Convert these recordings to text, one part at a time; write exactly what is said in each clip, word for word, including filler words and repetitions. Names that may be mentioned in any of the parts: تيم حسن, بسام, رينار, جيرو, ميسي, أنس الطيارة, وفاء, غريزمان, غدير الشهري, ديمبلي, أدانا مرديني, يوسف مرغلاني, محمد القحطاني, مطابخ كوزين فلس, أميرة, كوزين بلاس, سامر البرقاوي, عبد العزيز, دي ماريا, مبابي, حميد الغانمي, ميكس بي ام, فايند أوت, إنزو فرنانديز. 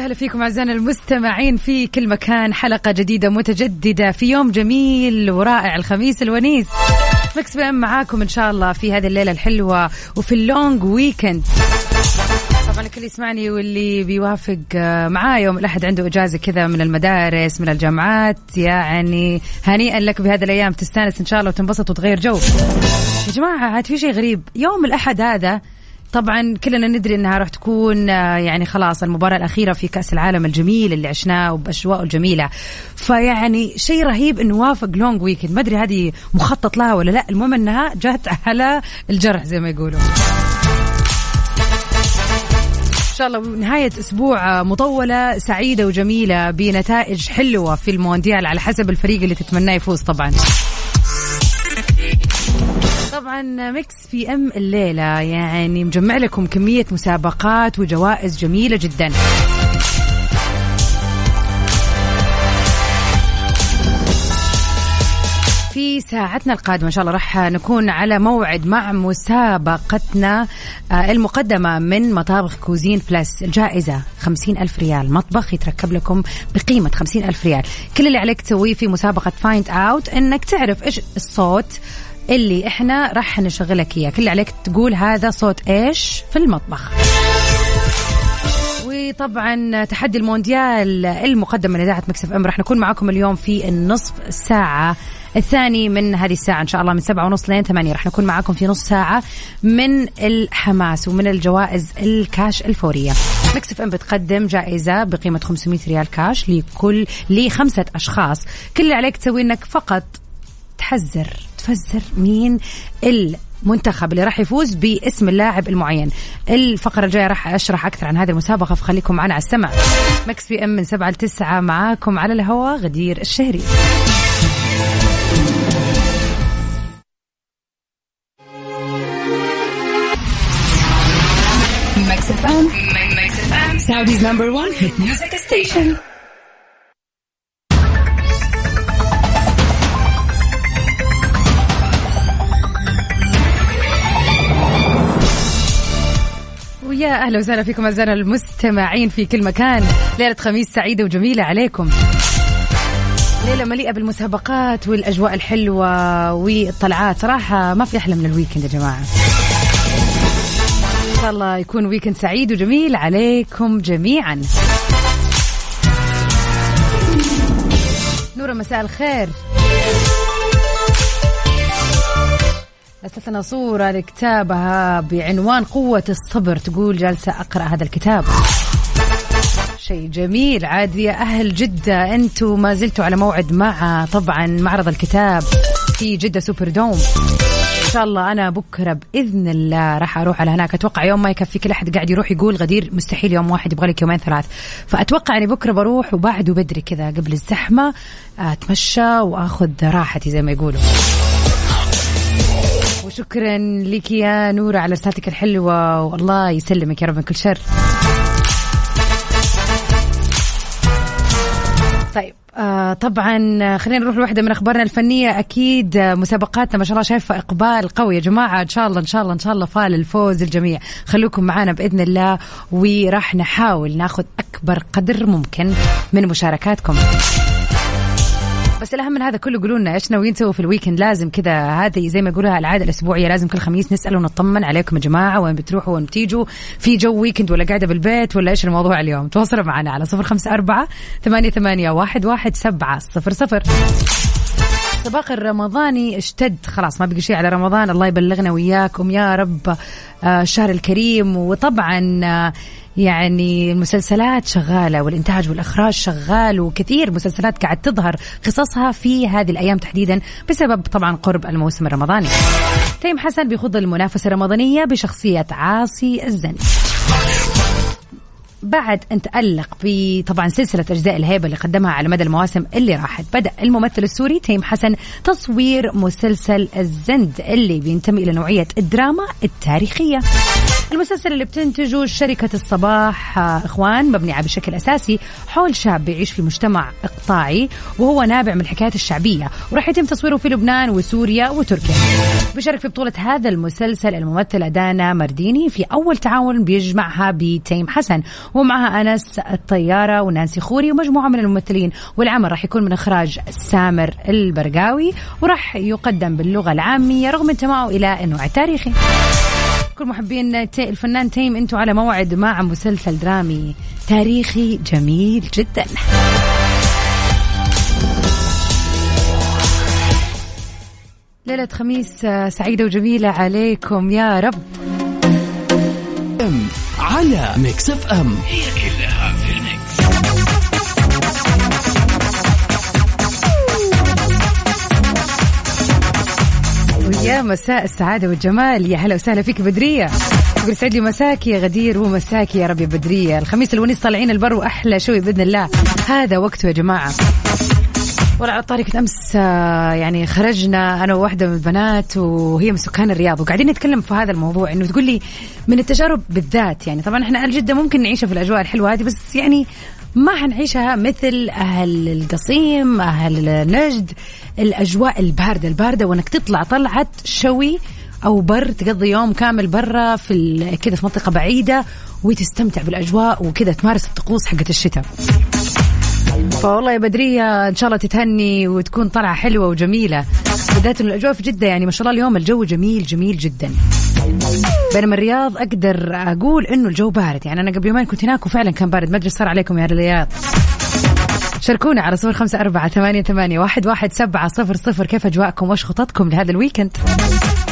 أهلا فيكم أعزائنا المستمعين في كل مكان، حلقة جديدة متجددة في يوم جميل ورائع، الخميس الونيس. ميكس بي ام معاكم إن شاء الله في هذه الليلة الحلوة وفي اللونج ويكند. طبعا الكل يسمعني واللي بيوافق معايا يوم الأحد عنده إجازة كذا من المدارس من الجامعات، يعني هنيئا لك بهذه الأيام، تستانس إن شاء الله وتنبسط وتغير جو. يا جماعة عاد في شيء غريب يوم الأحد هذا، طبعا كلنا ندري أنها راح تكون يعني خلاص المباراة الأخيرة في كأس العالم الجميل اللي عشناه وبأجواءه الجميلة، فيعني شيء رهيب أنه وافق لونج ويكند. ما أدري هذه مخطط لها ولا لا، المهم أنها جات على الجرح زي ما يقولوا. إن شاء الله نهاية أسبوع مطولة سعيدة وجميلة بنتائج حلوة في المونديال على حسب الفريق اللي تتمناه يفوز. طبعا طبعا ميكس في ام الليلة يعني مجمع لكم كمية مسابقات وجوائز جميلة جدا. في ساعتنا القادمة إن شاء الله راح نكون على موعد مع مسابقتنا المقدمة من مطابخ كوزين فلس. الجائزة خمسين ألف ريال، مطبخ يتركب لكم بقيمة خمسين ألف ريال. كل اللي عليك تسويه في مسابقة فايند أوت إنك تعرف إيش الصوت اللي احنا راح نشغلك اياه. كل اللي عليك تقول هذا صوت ايش في المطبخ. وطبعا تحدي المونديال المقدم من اذاعه مكسف ام راح نكون معاكم اليوم في النصف ساعه الثاني من هذه الساعه ان شاء الله، من سبعة ونص لين ثمانية راح نكون معاكم في نص ساعه من الحماس ومن الجوائز الكاش الفوريه. مكسف ام بتقدم جائزه بقيمه خمسمائة ريال كاش لكل لخمسه اشخاص. كل اللي عليك تسوي انك فقط تحذر تفسر مين المنتخب اللي راح يفوز باسم اللاعب المعين. الفقرة الجاية راح أشرح أكثر عن هذه المسابقة، فخليكم معنا على السمع. ميكس بي ام من سبعة لتسعة معاكم على الهواء، غدير الشهري. ميكس اف ام ميكس اف ام Saudi's number one hit music station. يا أهلا وسهلا فيكم أعزائنا المستمعين في كل مكان. ليلة خميس سعيدة وجميلة عليكم، ليلة مليئة بالمسابقات والأجواء الحلوة والطلعات. صراحة ما في أحلى من الويكند يا جماعة. إن شاء الله يكون ويكند سعيد وجميل عليكم جميعا. نورة مساء الخير، أرسلتنا صورة لكتابها بعنوان قوة الصبر، تقول جالسة أقرأ هذا الكتاب، شيء جميل. عاد يا أهل جدة أنتوا ما زلتوا على موعد مع طبعا معرض الكتاب في جدة سوبر دوم. إن شاء الله أنا بكرة بإذن الله راح أروح على هناك. أتوقع يوم ما يكفي، كل أحد قاعد يروح يقول غدير مستحيل يوم واحد، يبغى لك يومين ثلاث، فأتوقع أني بكرة بروح وبعده بدري كذا قبل الزحمة أتمشى وأخذ راحتي زي ما يقولوا. وشكرا لك يا نورة على رسالتك الحلوة، والله يسلمك يا رب من كل شر. طيب آه طبعا خلينا نروح لوحدة من أخبارنا الفنية. أكيد مسابقاتنا ما شاء الله شايفة إقبال قوي يا جماعة، إن شاء الله إن شاء الله إن شاء الله فال الفوز الجميع. خلوكم معنا بإذن الله، وراح نحاول ناخذ أكبر قدر ممكن من مشاركاتكم. بس الأهم من هذا كله قولوا لنا إيش ناويين تسووا في الويكند. لازم كذا هذه زي ما يقولوها العادة الأسبوعية، لازم كل خميس نسأل ونطمن عليكم يا جماعة، وين بتروحوا وين بتيجوا، في جو ويكند ولا قاعدة بالبيت ولا إيش الموضوع اليوم. تواصلوا معنا على صفر خمسة أربعة ثمانية ثمانية واحد واحد سبعة صفر صفر. السباق الرمضاني اشتد خلاص, ما بقي شيء على رمضان. الله يبلغنا وياكم يا رب الشهر الكريم. وطبعا يعني المسلسلات شغالة والإنتاج والإخراج شغال, وكثير مسلسلات قاعد تظهر قصصها في هذه الأيام تحديدا بسبب طبعا قرب الموسم الرمضاني. تيم حسن بيخوض المنافسة الرمضانية بشخصية عاصي الزن بعد أن تألق بطبعا سلسلة أجزاء الهيبة اللي قدمها على مدى المواسم اللي راحت. بدأ الممثل السوري تيم حسن تصوير مسلسل الزند اللي بينتمي إلى نوعية الدراما التاريخية. المسلسل اللي بتنتجه شركة الصباح إخوان مبنية بشكل أساسي حول شاب بيعيش في مجتمع إقطاعي وهو نابع من الحكايات الشعبية, وراح يتم تصويره في لبنان وسوريا وتركيا. بيشارك في بطولة هذا المسلسل الممثلة أدانا مرديني في أول تعاون بيجمعها بتيم حسن, ومعها أنس الطيارة ونانسي خوري ومجموعة من الممثلين. والعمل راح يكون من إخراج سامر البرقاوي, وراح يقدم باللغة العامية رغم انتمائه إلى النوع التاريخي. كل محبين الفنان تيم انتوا على موعد مع مسلسل درامي تاريخي جميل جدا. ليلة خميس سعيدة وجميلة عليكم يا رب. ام على ميكس اف ام, هي كلها في الميكس. يا مساء السعادة والجمال, يا هلا وسهلا فيك بدرية. تقول سعد لي مساك يا غدير ومساك يا ربي بدرية. الخميس الونيس طالعين البر وأحلى شوي بإذن الله, هذا وقته يا جماعة. ولا على طريقة أمس يعني خرجنا أنا وواحدة من البنات وهي من سكان الرياض, وقاعدين نتكلم في هذا الموضوع إنه تقول لي من التجارب بالذات, يعني طبعا إحنا أهل جدة ممكن نعيشها في الأجواء الحلوة هذه, بس يعني ما حنعيشها مثل أهل القصيم أهل النجد, الأجواء الباردة الباردة وأنك تطلع طلعت شوي أو بر تقضي يوم كامل برا في كده في منطقة بعيدة وتستمتع بالأجواء وكده تمارس الطقوس حقت الشتاء. فوالله يا بدرية إن شاء الله تتهني وتكون طلعة حلوة وجميلة, بداية الأجواء في جدة يعني ما شاء الله اليوم الجو جميل جميل جدا. بينما الرياض أقدر أقول إنه الجو بارد, يعني أنا قبل يومين كنت هناك وفعلا كان بارد, ما أدري صار عليكم يا الرياض. شاركونا على صفر خمسة أربعة ثمانية ثمانية واحد واحد سبعة صفر صفر كيف أجواءكم وإيش خططكم لهذا الويكند.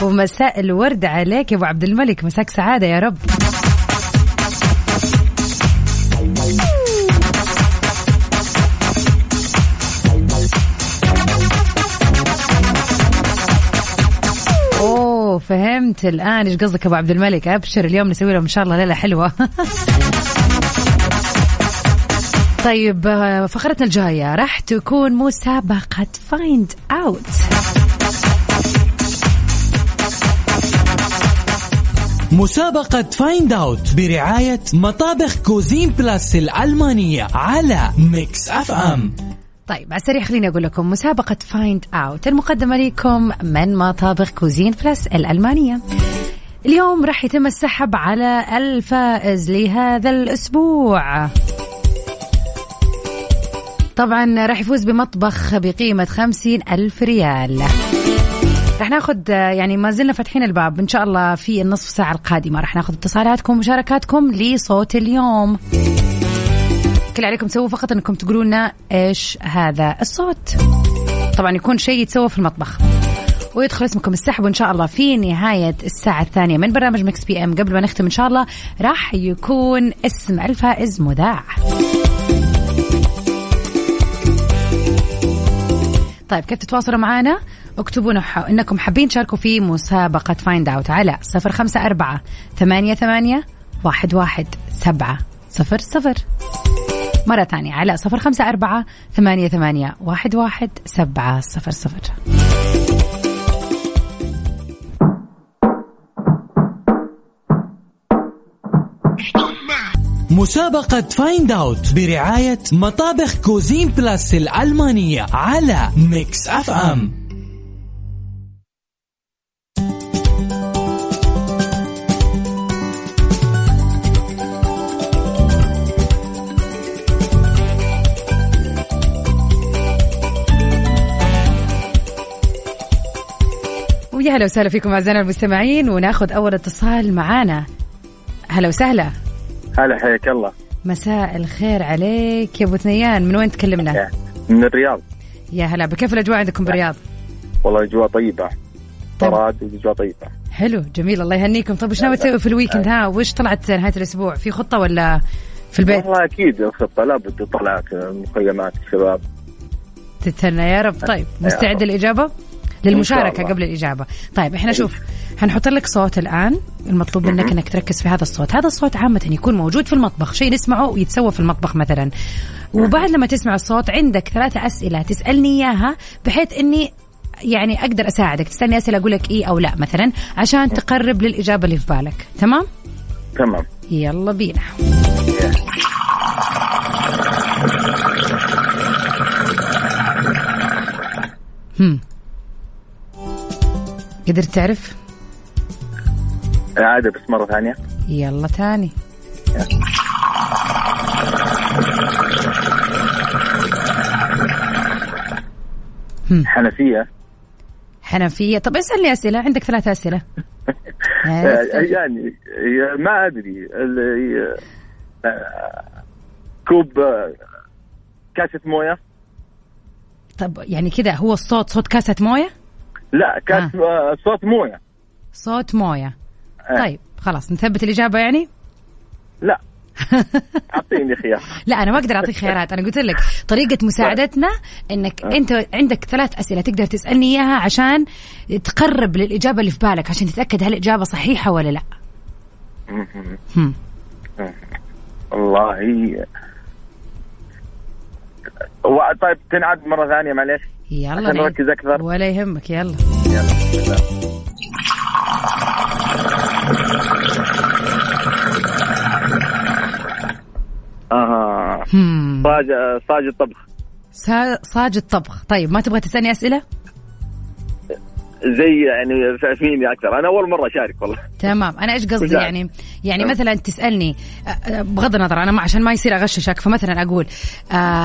ومساء الورد عليك يا أبو عبد الملك, مساك سعادة يا رب. فهمت الآن إيش قصدك أبو عبد الملك, أبشر اليوم نسوي لهم إن شاء الله ليلة حلوة. طيب فقرتنا الجاية راح تكون مسابقة فايند أوت. مسابقة فايند أوت برعاية مطابخ كوزين فلس الألمانية على ميكس أف أم. طيب على السريع خليني أقول لكم مسابقة فايند أوت المقدمة لكم من مطابخ كوزين فلس الألمانية. اليوم راح يتم السحب على الفائز لهذا الأسبوع. طبعا راح يفوز بمطبخ بقيمة خمسين ألف ريال. راح ناخد يعني ما زلنا فاتحين الباب إن شاء الله في النصف ساعة القادمة راح ناخد اتصالاتكم ومشاركاتكم لصوت اليوم. كل عليكم تسووا فقط أنكم تقولونا إيش هذا الصوت, طبعا يكون شيء يتسوى في المطبخ, ويدخل اسمكم السحب. وإن شاء الله في نهاية الساعة الثانية من برنامج ميكس بي ام قبل ما نختم إن شاء الله راح يكون اسم الفائز مذاع. طيب كيف تتواصلوا معنا؟ اكتبونا إنكم حابين تشاركوا في مسابقة فايند أوت على صفر خمسة أربعة ثمانية ثمانية واحد واحد سبعة صفر صفر. مرة ثانية على صفر خمسة أربعة ثمانية ثمانية واحد واحد سبعة صفر صفر. مسابقة فايند أوت برعاية مطابخ كوزين بلاس الألمانية على ميكس أف أم. يا هلا وسهلا فيكم أعزائنا المستمعين, وناخذ أول اتصال معانا. هلا وسهلا. هلا حياك الله. مساء الخير عليك يا أبو ثنيان, من وين تكلمنا؟ من الرياض. يا هلا, بكيف الأجواء عندكم بالرياض؟ والله الاجواء طيبه، طراد والاجواء طيبه. حلو جميل الله يهنيكم. طيب وش ناوي تسوي في الويكند؟ ها وش طلعت نهايه الاسبوع؟ في خطه ولا في البيت؟ والله اكيد خطه، لابد طلعت مخيمات الشباب. تتهنى يا رب. طيب مستعد للاجابه للمشاركه قبل الاجابه؟ طيب احنا شوف هنحط لك صوت الان، المطلوب منك انك تركز في هذا الصوت. هذا الصوت عامه يكون موجود في المطبخ، شيء نسمعه ويتسوى في المطبخ مثلا. وبعد لما تسمع الصوت عندك ثلاثه اسئله تسالني اياها، بحيث اني يعني اقدر اساعدك. تسالني اسئله اقول لك ايه او لا مثلا، عشان تقرب للاجابه اللي في بالك. تمام تمام يلا بينا. هم قدرت تعرف؟ عادة بس مرة ثانية. يلا تاني. حنفية. حنفية. طب اسألني أسئلة، عندك ثلاثة أسئلة. يعني ما أدري، كوب كاسة موية. طب يعني كده هو الصوت صوت كاسة موية؟ لا كان آه. صوت مويه. صوت مويه آه. طيب خلاص نثبت الاجابه يعني؟ لا اعطيني خيار. لا انا ما اقدر اعطيك خيارات، انا قلت لك طريقه مساعدتنا انك آه. انت عندك ثلاث اسئله تقدر تسالني اياها عشان تقرب للاجابه اللي في بالك، عشان تتاكد هل الاجابه صحيحه ولا لا. امم والله هي... طيب تنعاد مره ثانيه معلش يلا نركز أكثر. ولا يهمك يلا يلا. آه صاج صاج الطبخ. صاج الطبخ. طيب ما تبغى تسألني أسئلة؟ زي يعني فاهميني أكثر، أنا أول مرة أشارك والله. تمام أنا إيش قصدي يعني يعني مثلا تسألني بغض النظر، أنا ما عشان ما يصير أغششك، فمثلا أقول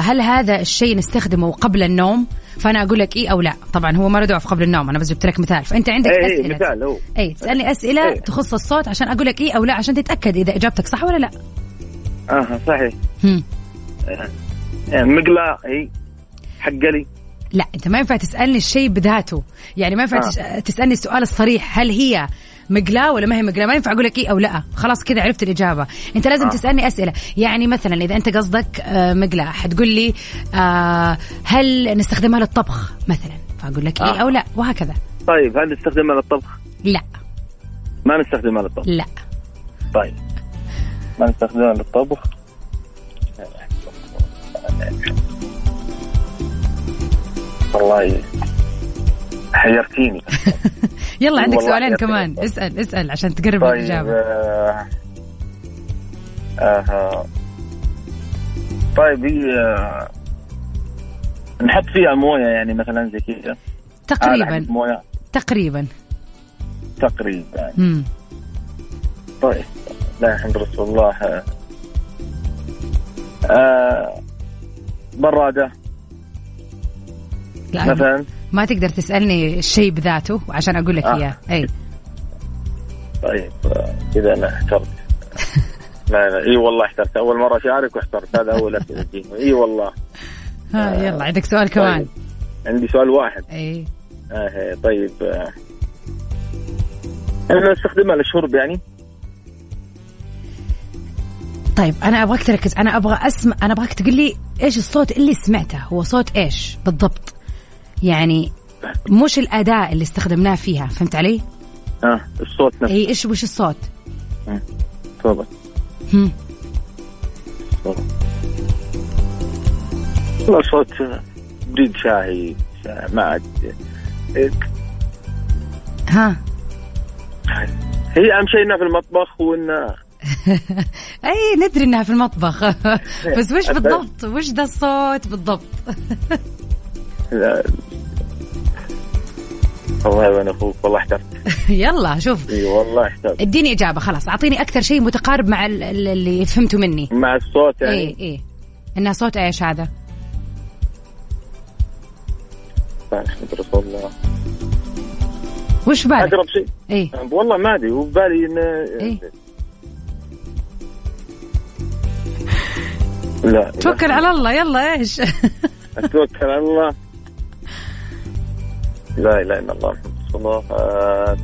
هل هذا الشيء نستخدمه قبل النوم؟ فأنا أقول لك إيه أو لا. طبعا هو ما له دعوة في قبل النوم، أنا بس جبت لك مثال. فأنت عندك أي أسئلة مثال هو. أي تسألني أسئلة أي. تخص الصوت عشان أقول لك إيه أو لا، عشان تتأكد إذا إجابتك صح ولا لا. آه صحيح. هم مقلة هي حقلي. لا أنت ما ينفع تسألني الشيء بذاته، يعني ما ينفع آه. تسألني السؤال الصريح هل هي مقلاه ولا ما هي مقلاه، ما ينفع أقول لك إيه أو لا. خلاص كده عرفت الإجابة. أنت لازم آه. تسألني أسئلة، يعني مثلا إذا أنت قصدك مقلاه حتقول لي آه هل نستخدمها للطبخ مثلا، فأقول لك إيه آه. أو لا وهكذا. طيب هل نستخدمها للطبخ؟ لا ما نستخدمها للطبخ. لا طيب ما نستخدمها للطبخ. والله حيرتيني. يلا عندك سؤالين كمان، اسأل اسأل عشان تقرب طيب الإجابة. آه آه طيب آه نحط فيها موية يعني مثلا زي كذا تقريبا. موية تقريبا تقريبا. امم طيب لا الحمد لله والله. آه برادة مثلا. ما تقدر تسألني الشيء بذاته عشان أقول لك إياه. آه. أي طيب إذا أنا احترت. لا لا إيه والله احترت، أول مرة أشارك واحترت، هذا أول أسئلة. إيه والله. ها آه. يلا عندك سؤال كمان. طيب. عندي سؤال واحد. أي آه طيب آه. أنا استخدمها للشرب يعني. طيب أنا أبغاك تركز، أنا أبغى أسمع، أنا أبغاك تقول لي إيش الصوت اللي سمعته، هو صوت إيش بالضبط يعني، مش الأداء اللي استخدمناه فيها. فهمت علي؟ آه الصوت نفسه. إيه إيش وش الصوت؟ آه صوبة. هم صوبة والله صوت بريد شاهي ما أدري. ها هي أهم شيء إنها في المطبخ وإنها أي ندري إنها في المطبخ بس وش بالضبط، وش ده الصوت بالضبط؟ لا والله وانا اخوك والله احترت. يلا شوف اي والله احترت. اديني اجابه خلاص، اعطيني اكثر شيء متقارب مع اللي فهمته مني مع الصوت يعني. اي اي انه صوت ايش هذا؟ استغفر الله. وش بالك؟ اقرب شيء اي والله ما ادري وبالي انه إيه؟ لا توكل على الله. يلا ايش؟ توكل على الله. لا إله إلا الله محمد رسول الله. آه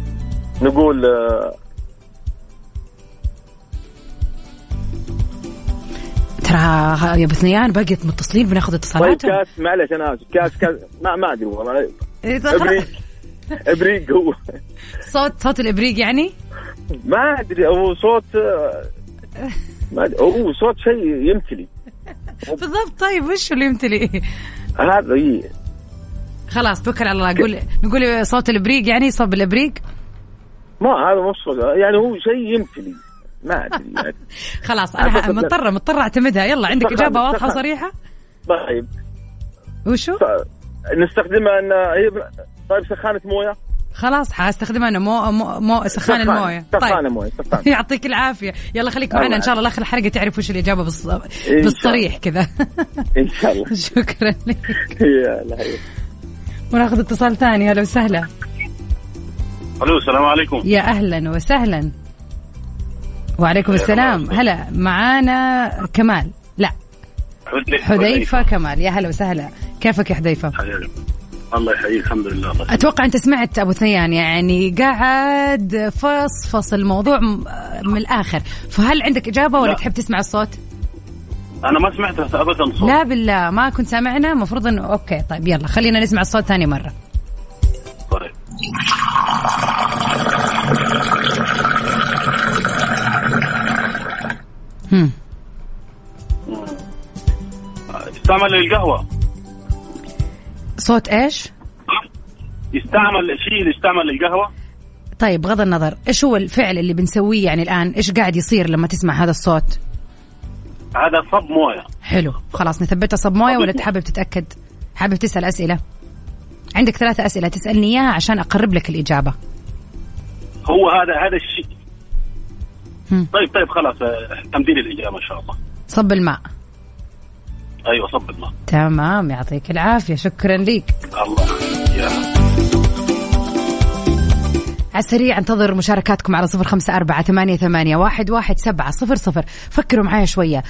نقول آه ترى يا بثنيان بقيت متصلين بناخذ اتصالات. طيب كاس معلش أنا آسف كاس كاس ما ما أدري والله. إبريق إبريق هو صوت صوت الإبريق يعني؟ ما أدري هو صوت ما أدري هو صوت شيء يمتلي بالضبط. طيب وش اللي يمتلي هذا؟ إيه خلاص توكل على الله. أقول نقول صوت الإبريق يعني صوب الإبريق. ما هذا مصر يعني هو شيء يمتلي ما أدري يعني. خلاص أنا مضطرة مضطرة أعتمدها. يلا عندك إجابة واضحة وصريحة؟ طيب وشو؟ نستخدمها أن طيب سخانة موية. خلاص حاستخدمها أنا مو مو, مو سخان المويه. طيب موية. يعطيك العافية. يلا خليك معنا إن شاء الله لآخر الحلقة تعرف وش الإجابة بالص... بالصريح كذا. إن شاء الله. شكرا لك. يا الله. ونأخذ اتصال ثاني. هلا وسهلا. ألو السلام عليكم. يا أهلا وسهلا. وعليكم السلام. هلا معانا كمال. لا حذيفة كمال. يا هلا وسهلا. كيفك يا حذيفة؟ الله يحييك. الحمد لله. أتوقع أنت سمعت أبو ثنيان يعني قاعد فصفص الموضوع من الآخر، فهل عندك إجابة ولا لا. تحب تسمع الصوت؟ أنا ما سمعت أبدا صوت. لا بالله ما كنت سامعنا. مفروض أنه أوكي. طيب يلا خلينا نسمع الصوت ثاني مرة. طيب هم استعمل القهوة. صوت ايش يستعمل؟ شيء اللي يستعمل للقهوه. طيب بغض النظر ايش هو الفعل اللي بنسويه يعني الان ايش قاعد يصير لما تسمع هذا الصوت؟ هذا صب مويه. حلو خلاص نثبتها صب مويه. ولا تحب تتاكد؟ حابب تسال اسئله؟ عندك ثلاثه اسئله تسالني اياها عشان اقرب لك الاجابه. هو هذا هذا الشيء. طيب طيب خلاص تمديد الاجابه ان شاء الله. صب الماء. أيوة صب الماء. تمام يعطيك العافية. شكرا لك. الله يا على السريع انتظر مشاركاتكم على صفر خمسة أربعة ثمانية ثمانية واحد واحد سبعة صفر صفر. فكروا معايا شوية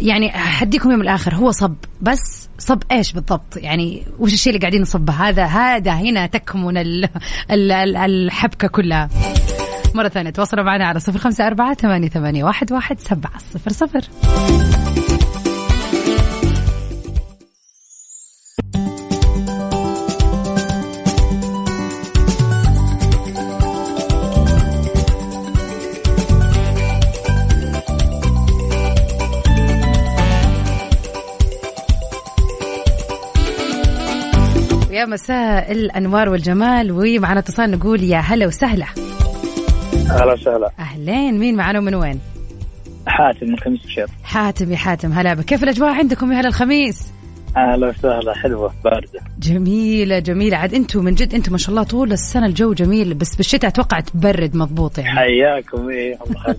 يعني حديكم يوم الآخر. هو صب بس صب إيش بالضبط يعني وش الشيء اللي قاعدين نصبه؟ هذا هذا هنا تكمن ال ال الحبكة كلها. مرة ثانية تواصلوا معنا على صفر خمسة أربعة ثمانية ثمانية واحد واحد سبعة صفر صفر. يا مساء الأنوار والجمال. ومعنا اتصال نقول يا هلا وسهلا. هلا وسهلا. أهلين. مين معنا من وين؟ حاتم من خميس بشير. حاتم يا حاتم هلا بك. كيف الأجواء عندكم يا هلا الخميس؟ أهلا وسهلا. حلوة باردة جميلة جميلة. عاد أنتم من جد أنتم ما شاء الله طول السنة الجو جميل بس بالشتاء أتوقع تبرد. مضبوط يعني. حياكم. إيه الله خلق.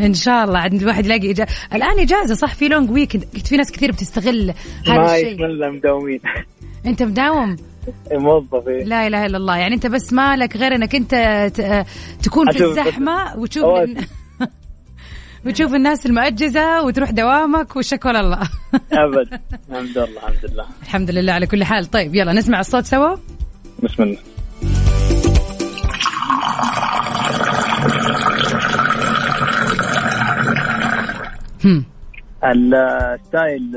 إن شاء الله عاد الواحد يلاقي إجازة. الآن إجازة صح في لونج ويكند. قلت في ناس كثير بتستغل هذا الشيء. ما يشمل مداومين. أنت مداوم؟ موظف. لا إله إلا الله. يعني أنت بس مالك غير أنك أنت تكون في الزحمة وتشوف ال... وتشوف الناس المؤجزة وتروح دوامك والشكوى لله. أبد. الحمد لله الحمد لله الحمد لله على كل حال. طيب يلا نسمع الصوت سوا. بسم الله. هم الستايل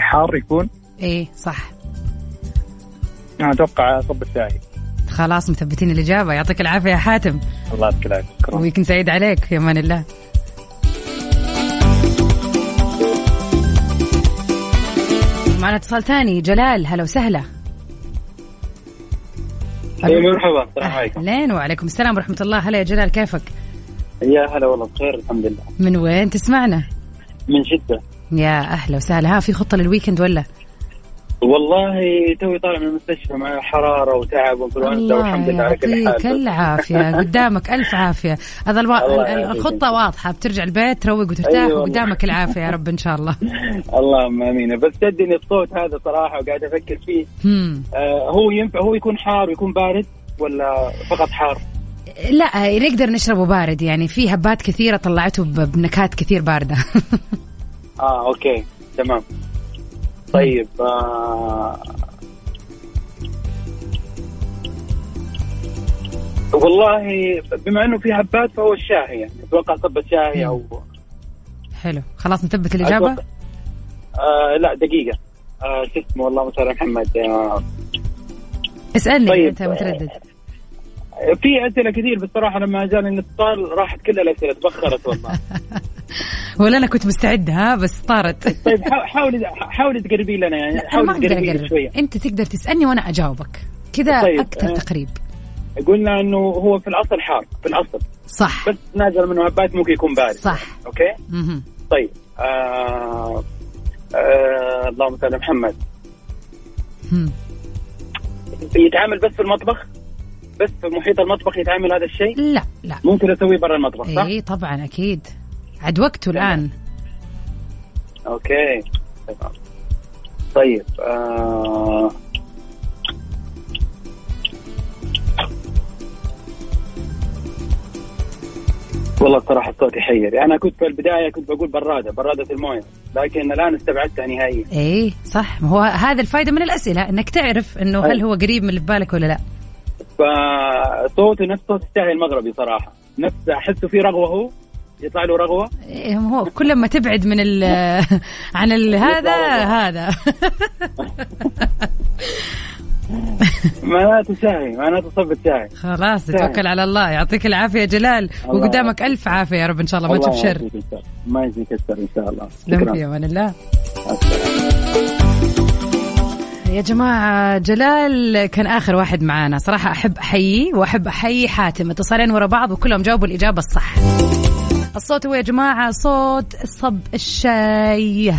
حار يكون. إيه صح. أنا أتوقع صب الشاي. خلاص مثبتين الإجابة. يعطيك العافية يا حاتم. الله يعطيك العافية. ويكن سعيد عليك. في أمان الله. معنا اتصال ثاني. جلال هلا وسهلا. مرحبا. السلام عليكم. أهلين. وعليكم السلام ورحمة الله. هلا يا جلال كيفك؟ يا هلا والله بخير الحمد لله. من وين تسمعنا؟ من جدة. يا أهلا وسهلا. ها في خطة للويكند ولا؟ والله توي طالع من المستشفى مع حرارة وتعب وانفلونزا والحمد لله على كل حال. كل عافية. قدامك ألف عافية. هذا الخطة واضحة. بترجع البيت تروق وترتاح. أيوة وقدامك العافية يا رب إن شاء الله. اللهم آمين. بس تدني الصوت هذا صراحة وقاعد أفكر فيه. آه هو ينفع هو يكون حار ويكون بارد ولا فقط حار؟ لا نقدر نشربه بارد يعني. في هبات كثيرة طلعته بنكهات كثير باردة. آه أوكي تمام. طيب آه والله بما انه في حبات فهو الشاهي، يعني اتوقع طبة شاهي او حلو. خلاص نثبت الاجابه. آه لا دقيقه، آه شو اسمه والله مسار محمد. آه اسالني. طيب انت متردد في اسئله كثير بصراحه، لما جاني الاتصال راحت كل الاسئله تبخرت والله. ولا انا كنت مستعده ها بس طارت. طيب حاولي حاولي تقربي لنا، يعني حاولي تقربي شويه. انت تقدر تسالني وانا اجاوبك كذا. طيب. اكثر تقريب. قلنا انه هو في الاصل حار، في الاصل صح، بس نازل منه هبات ممكن يكون بارد صح. اوكي م-م. طيب آه... آه... اللهم صل على محمد. م- يتعامل بس في المطبخ، بس في محيط المطبخ يتعامل هذا الشيء؟ لا لا، ممكن اسويه برا المطبخ صح؟ اي طبعا اكيد، عد وقته الان. اوكي طيب آه... والله الصراحة الصوت يحير. أنا كنت في البداية كنت بقول برادة، برادة الموية، لكن الآن استبعدتها نهائيا. إيه صح، هو هذا الفائدة من الأسئلة إنك تعرف إنه هل هو قريب من اللي في بالك ولا لا. فصوته نفس صوت الشاهي المغربي صراحة، نفس أحسه فيه رغوة، هو يطلع له رغوة. إيه هو كل ما تبعد من ال عن ال هذا هذا معناته شاهي، معناته صبت شاهي. خلاص توكل على الله. يعطيك العافية جلال، وقدامك ألف عافية يا رب إن شاء الله ما تشوف شر. ما يجيك الشر إن شاء الله. سلام في أمان الله. يا جماعة جلال كان آخر واحد معانا صراحة، أحب أحيي وأحب أحيي حاتم، اتصالين ورا بعض وكلهم جاوبوا الإجابة الصح. الصوت هو يا جماعة صوت صب الشاي.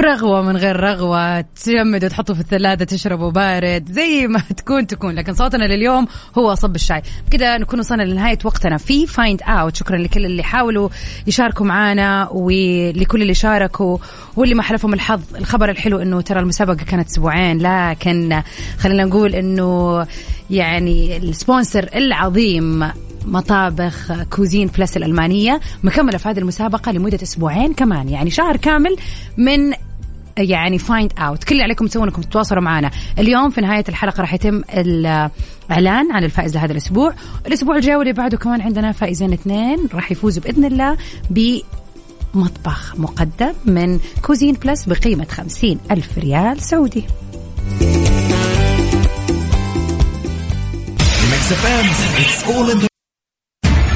رغوة من غير رغوة، تجمد وتحطه في الثلاجة تشربه بارد زي ما تكون تكون، لكن صوتنا لليوم هو صب الشاي. بكده نكون وصلنا لنهاية وقتنا في فايند اوت. شكرا لكل اللي حاولوا يشاركوا معنا ولكل اللي شاركوا واللي ما حلفهم الحظ. الخبر الحلو انه ترى المسابقة كانت اسبوعين، لكن خلينا نقول انه يعني السبونسر العظيم مطابخ كوزين فلس الألمانية مكملة في هذه المسابقة لمدة اسبوعين كمان، يعني شهر كامل من يعني فايند اوت. كل اللي عليكم تسوونكم تتواصلوا معنا. اليوم في نهاية الحلقة راح يتم الإعلان عن الفائز لهذا الأسبوع. الأسبوع الجاي واللي بعده كمان عندنا فائزين اثنين راح يفوزوا بإذن الله بمطبخ مقدم من كوزين بلس بقيمة خمسين ألف ريال سعودي.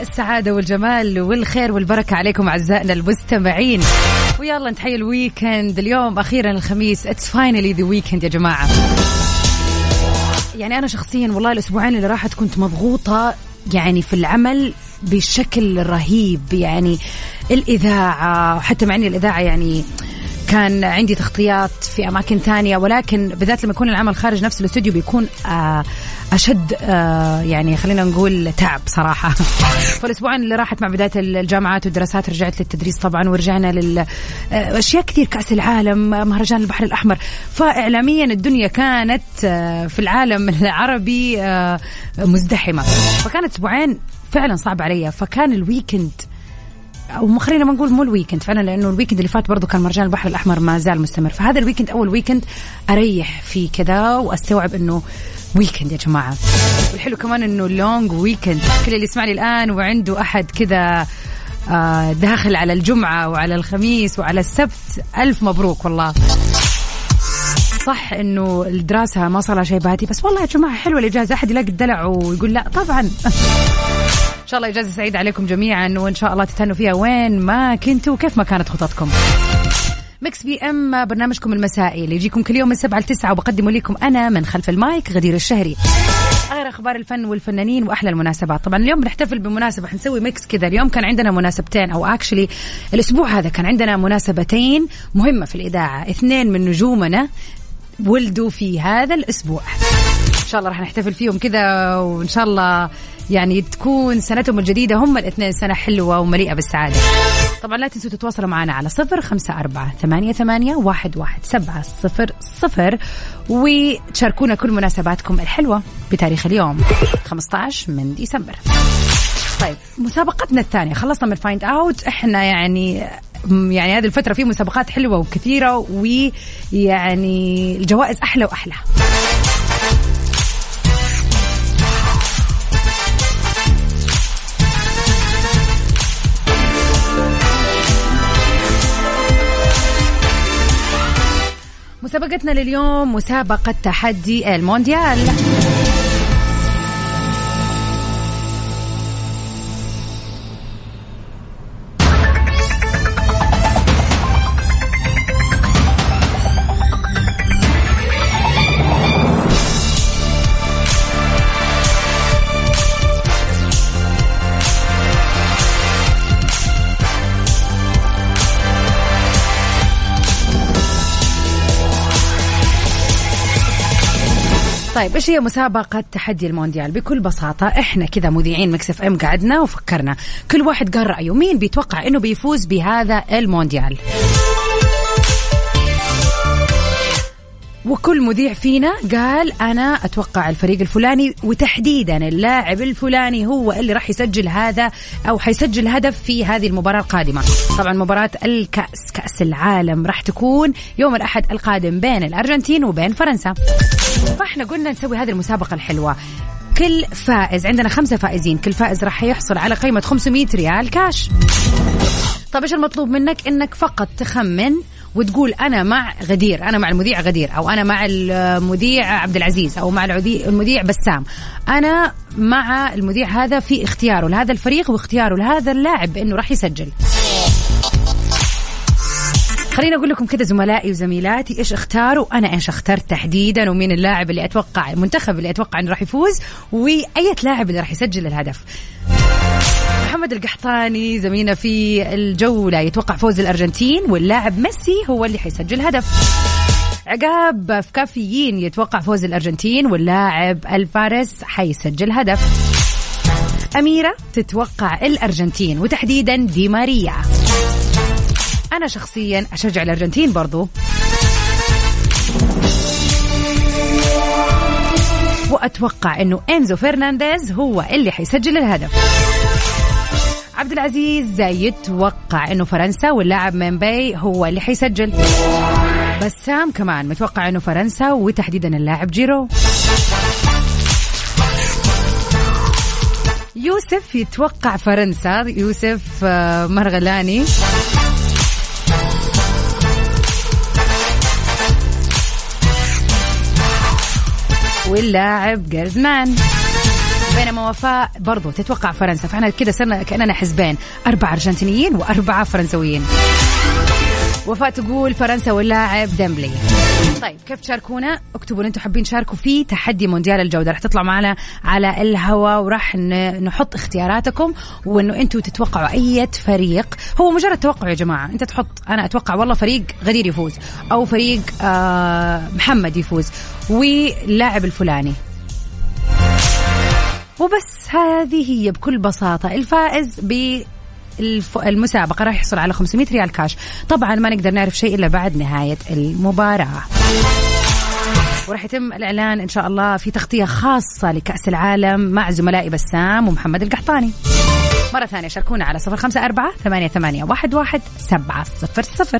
السعادة والجمال والخير والبركة عليكم أعزائنا المستمعين، ويلا نتحيي الويكند. اليوم أخيرا الخميس، it's finally the weekend يا جماعة. يعني أنا شخصيا والله الأسبوعين اللي راحت كنت مضغوطة يعني في العمل بشكل رهيب، يعني الإذاعة حتى معني الإذاعة يعني كان عندي تغطيات في أماكن ثانية، ولكن بالذات لما يكون العمل خارج نفس الاستوديو بيكون أشد يعني خلينا نقول تعب صراحة. فالأسبوعين اللي راحت مع بداية الجامعات والدراسات رجعت للتدريس طبعا، ورجعنا للأشياء كثير، كأس العالم، مهرجان البحر الأحمر، فإعلاميا الدنيا كانت في العالم العربي مزدحمة، فكانت أسبوعين فعلا صعب عليا. فكان الويكند او خلينا ما نقول مو الويكند فعلا، لانه الويكند اللي فات برضو كان مرجان البحر الاحمر ما زال مستمر، فهذا الويكند اول ويكند اريح فيه كذا واستوعب انه ويكند يا جماعه. والحلو كمان انه لونج ويكند، كل اللي يسمعني الان وعنده احد كذا داخل على الجمعه وعلى الخميس وعلى السبت، الف مبروك والله. صح انه الدراسه ما صار لها شيء باتي، بس والله يا جماعه حلوه الاجازه، احد يلاقي الدلع ويقول لا طبعا. إن شاء الله إجازة سعيدة عليكم جميعا، وإن شاء الله تتهنوا فيها وين ما كنتوا وكيف ما كانت خططكم. ميكس بي أم برنامجكم المسائي اللي يجيكم كل يوم من سبعة لتسعة، وبقدمه لكم أنا من خلف المايك غدير الشهري، غير أخبار الفن والفنانين وأحلى المناسبات. طبعا اليوم بنحتفل بمناسبة، حنسوي ميكس كذا. اليوم كان عندنا مناسبتين، أو أكشلي الأسبوع هذا كان عندنا مناسبتين مهمة في الإذاعة، اثنين من نجومنا ولدوا في هذا الأسبوع. إن شاء الله رح نحتفل فيهم كذا، وإن شاء الله يعني تكون سنتهم الجديدة هم الاثنين سنة حلوة ومليئة بالسعادة. طبعا لا تنسوا تتواصلوا معنا على صفر خمسة أربعة ثمانية ثمانية واحد واحد سبعة صفر صفر وتشاركونا كل مناسباتكم الحلوة بتاريخ اليوم خمسة عشر من ديسمبر. طيب مسابقتنا الثانية، خلصنا من فايند اوت. احنا يعني يعني هذه الفترة في مسابقات حلوة وكثيرة، ويعني الجوائز أحلى وأحلى. مسابقتنا لليوم مسابقة تحدي المونديال. طيب ايش هي مسابقة تحدي المونديال؟ بكل بساطة احنا كذا مذيعين ميكس اف ام قعدنا وفكرنا، كل واحد قال رأيه مين بيتوقع انه بيفوز بهذا المونديال، وكل مذيع فينا قال انا اتوقع الفريق الفلاني وتحديدا اللاعب الفلاني هو اللي راح يسجل هذا او حيسجل هدف في هذه المباراة القادمة. طبعا مباراة الكأس كأس العالم راح تكون يوم الأحد القادم بين الأرجنتين وبين فرنسا. فاحنا قلنا نسوي هذه المسابقة الحلوة، كل فائز عندنا خمسة فائزين، كل فائز راح يحصل على قيمة خمسمائة ريال كاش. طب ايش المطلوب منك؟ انك فقط تخمن وتقول أنا مع غدير، أنا مع المذيع غدير، أو أنا مع المذيع عبد العزيز، أو مع المذيع بسام، أنا مع المذيع هذا في اختياره لهذا الفريق واختياره لهذا اللاعب إنه راح يسجل. خلينا أقول لكم كده زملائي وزميلاتي إيش اختاروا، أنا إيش اخترت تحديدا، ومين اللاعب اللي أتوقع، المنتخب اللي أتوقع إنه راح يفوز، وأية لاعب اللي راح يسجل الهدف. محمد القحطاني زميلنا في الجولة يتوقع فوز الأرجنتين واللاعب ميسي هو اللي حيسجل هدف. عقاب في كافيين يتوقع فوز الأرجنتين واللاعب الفارس حيسجل هدف. أميرة تتوقع الأرجنتين وتحديدا دي ماريا. أنا شخصيا أشجع الأرجنتين برضو، وأتوقع أنه إنزو فرنانديز هو اللي حيسجل الهدف. عبد العزيز يتوقع أنه فرنسا واللاعب ممبي هو اللي حيسجل. بسام كمان متوقع أنه فرنسا وتحديدا اللاعب جيرو. يوسف يتوقع فرنسا، يوسف مرغلاني. واللاعب جرزمان. بينما وفاء برضو تتوقع فرنسا. فاحنا كده صرنا كأننا حزبين، أربعة أرجنتينيين وأربعة فرنسويين. وفاء تقول فرنسا واللاعب ديمبلي. طيب كيف تشاركونا؟ اكتبوا انتم حابين تشاركوا في تحدي مونديال الجودة، رح تطلع معنا على الهواء ورح نحط اختياراتكم، وانه انتم تتوقعوا أي فريق. هو مجرد توقع يا جماعة، انت تحط انا اتوقع والله فريق غدير يفوز او فريق آه محمد يفوز واللاعب الفلاني، وبس. هذه هي بكل بساطة. الفائز بالمسابقة راح يحصل على خمسمائة ريال كاش. طبعا ما نقدر نعرف شيء إلا بعد نهاية المباراة، وراح يتم الإعلان إن شاء الله في تغطية خاصة لكأس العالم مع زملائي بسام ومحمد القحطاني. مرة ثانية شاركونا على صفر خمسة أربعة ثمانية ثمانية واحد واحد سبعة صفر صفر.